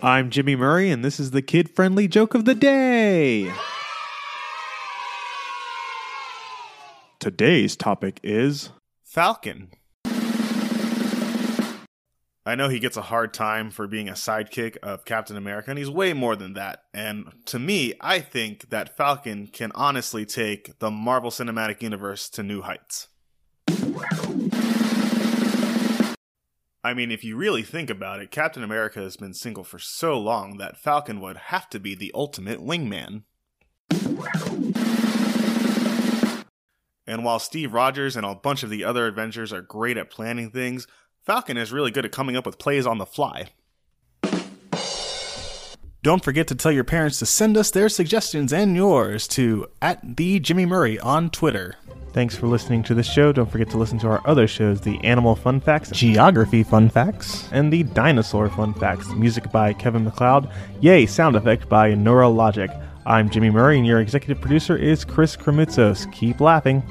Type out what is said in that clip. I'm Jimmy Murray, and this is the kid-friendly joke of the day. Today's topic is Falcon. I know he gets a hard time for being a sidekick of Captain America, and he's way more than that. And to me, I think that Falcon can honestly take the Marvel Cinematic Universe to new heights. I mean, if you really think about it, Captain America has been single for so long that Falcon would have to be the ultimate wingman. And while Steve Rogers and a bunch of the other Avengers are great at planning things, Falcon is really good at coming up with plays on the fly. Don't forget to tell your parents to send us their suggestions and yours to @TheJimmyMurray on Twitter. Thanks for listening to this show. Don't forget to listen to our other shows, the Animal Fun Facts, Geography Fun Facts, and the Dinosaur Fun Facts. Music by Kevin MacLeod. Yay, sound effect by Neurologic. I'm Jimmy Murray, and your executive producer is Chris Kramutsos. Keep laughing.